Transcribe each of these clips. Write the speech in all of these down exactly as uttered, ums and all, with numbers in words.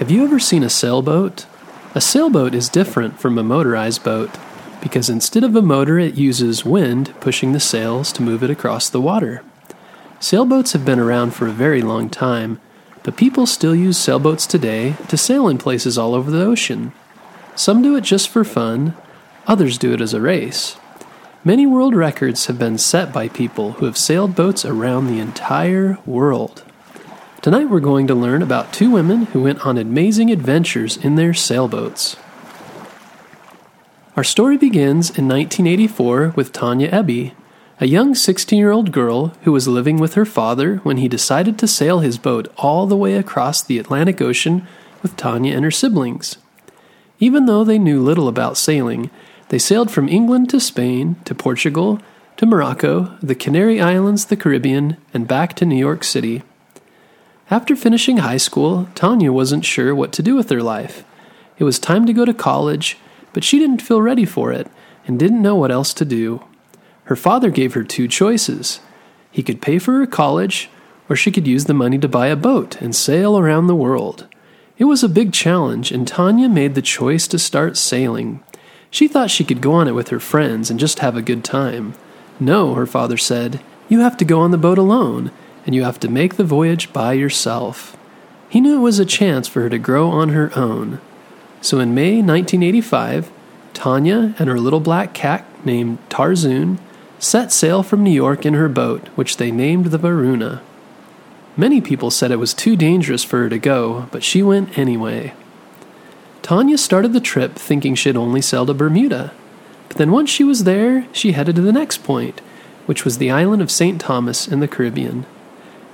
Have you ever seen a sailboat? A sailboat is different from a motorized boat because instead of a motor, it uses wind pushing the sails to move it across the water. Sailboats have been around for a very long time, but people still use sailboats today to sail in places all over the ocean. Some do it just for fun, others do it as a race. Many world records have been set by people who have sailed boats around the entire world. Tonight we're going to learn about two women who went on amazing adventures in their sailboats. Our story begins in nineteen eighty-four with Tania Aebi, a young sixteen-year-old girl who was living with her father when he decided to sail his boat all the way across the Atlantic Ocean with Tania and her siblings. Even though they knew little about sailing, they sailed from England to Spain, to Portugal, to Morocco, the Canary Islands, the Caribbean, and back to New York City. After finishing high school, Tania wasn't sure what to do with her life. It was time to go to college, but she didn't feel ready for it and didn't know what else to do. Her father gave her two choices. He could pay for her college, or she could use the money to buy a boat and sail around the world. It was a big challenge, and Tania made the choice to start sailing. She thought she could go on it with her friends and just have a good time. No, her father said, you have to go on the boat alone, and you have to make the voyage by yourself. He knew it was a chance for her to grow on her own. So in May nineteen eighty-five, Tania and her little black cat named Tarzoon set sail from New York in her boat, which they named the Varuna. Many people said it was too dangerous for her to go, but she went anyway. Tania started the trip thinking she'd only sail to Bermuda, but then once she was there, she headed to the next point, which was the island of Saint Thomas in the Caribbean.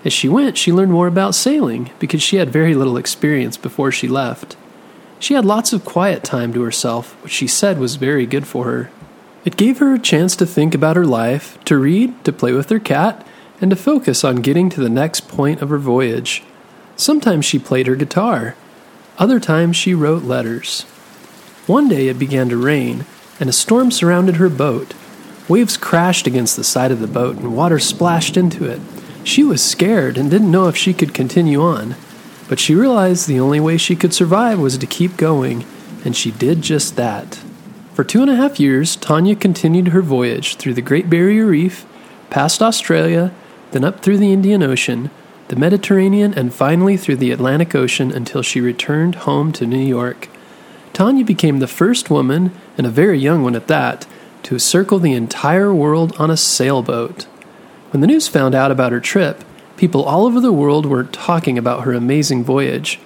As she went, she learned more about sailing because she had very little experience before she left. She had lots of quiet time to herself, which she said was very good for her. It gave her a chance to think about her life, to read, to play with her cat, and to focus on getting to the next point of her voyage. Sometimes she played her guitar. Other times she wrote letters. One day it began to rain, and a storm surrounded her boat. Waves crashed against the side of the boat, and water splashed into it. She was scared and didn't know if she could continue on, but she realized the only way she could survive was to keep going, and she did just that. For two and a half years, Tania continued her voyage through the Great Barrier Reef, past Australia, then up through the Indian Ocean, the Mediterranean, and finally through the Atlantic Ocean until she returned home to New York. Tania became the first woman, and a very young one at that, to circle the entire world on a sailboat. When the news found out about her trip, people all over the world were talking about her amazing voyage.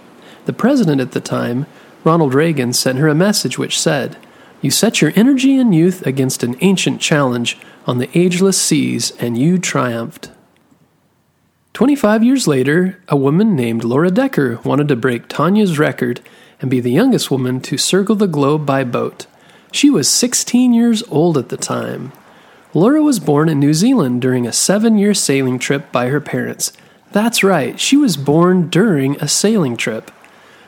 The president at the time, Ronald Reagan, sent her a message which said, "You set your energy and youth against an ancient challenge on the ageless seas, and you triumphed." Twenty-five years later, a woman named Laura Dekker wanted to break Tania's record and be the youngest woman to circle the globe by boat. She was sixteen years old at the time. Laura was born in New Zealand during a seven-year sailing trip by her parents. That's right, she was born during a sailing trip.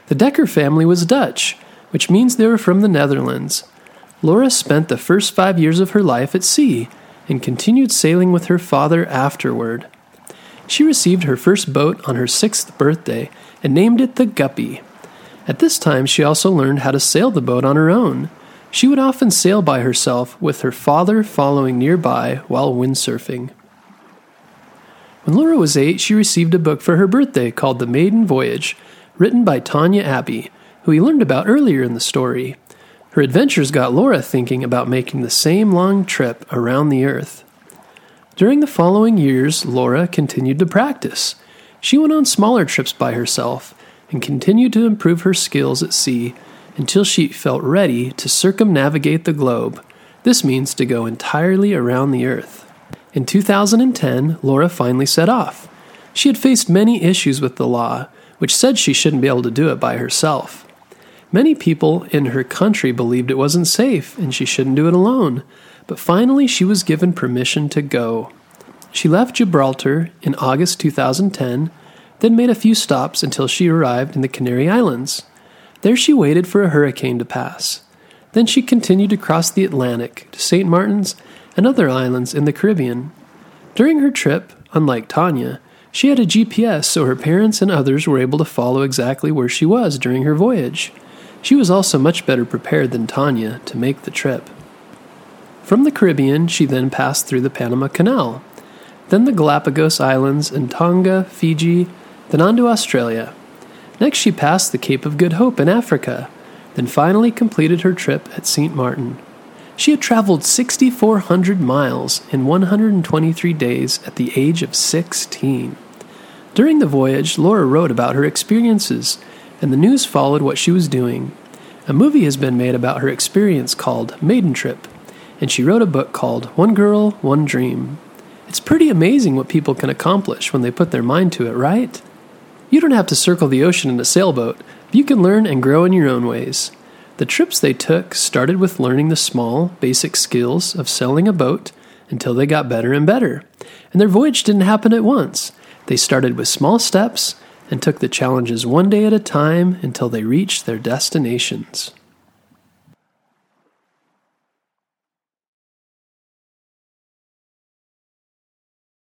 The Dekker family was Dutch, which means they were from the Netherlands. Laura spent the first five years of her life at sea and continued sailing with her father afterward. She received her first boat on her sixth birthday and named it the Guppy. At this time, she also learned how to sail the boat on her own. She would often sail by herself with her father following nearby while windsurfing. When Laura was eight, she received a book for her birthday called The Maiden Voyage, written by Tania Aebi, who we learned about earlier in the story. Her adventures got Laura thinking about making the same long trip around the earth. During the following years, Laura continued to practice. She went on smaller trips by herself and continued to improve her skills at sea until she felt ready to circumnavigate the globe. This means to go entirely around the earth. In two thousand ten, Laura finally set off. She had faced many issues with the law, which said she shouldn't be able to do it by herself. Many people in her country believed it wasn't safe and she shouldn't do it alone, but finally she was given permission to go. She left Gibraltar in August two thousand ten, then made a few stops until she arrived in the Canary Islands. There she waited for a hurricane to pass. Then she continued to cross the Atlantic to Saint Martin's and other islands in the Caribbean. During her trip, unlike Tania, She had a G P S, so her parents and others were able to follow exactly where she was during her voyage. She was also much better prepared than Tania to make the trip. From the Caribbean, she then passed through the Panama Canal, then the Galapagos Islands and Tonga, Fiji, then on to Australia. Next, she passed the Cape of Good Hope in Africa, then finally completed her trip at Saint Martin. She had traveled six thousand four hundred miles in one hundred twenty-three days at the age of sixteen. During the voyage, Laura wrote about her experiences, and the news followed what she was doing. A movie has been made about her experience called Maiden Trip, and she wrote a book called One Girl, One Dream. It's pretty amazing what people can accomplish when they put their mind to it, right? You don't have to circle the ocean in a sailboat. You can learn and grow in your own ways. The trips they took started with learning the small, basic skills of sailing a boat until they got better and better. And their voyage didn't happen at once. They started with small steps and took the challenges one day at a time until they reached their destinations.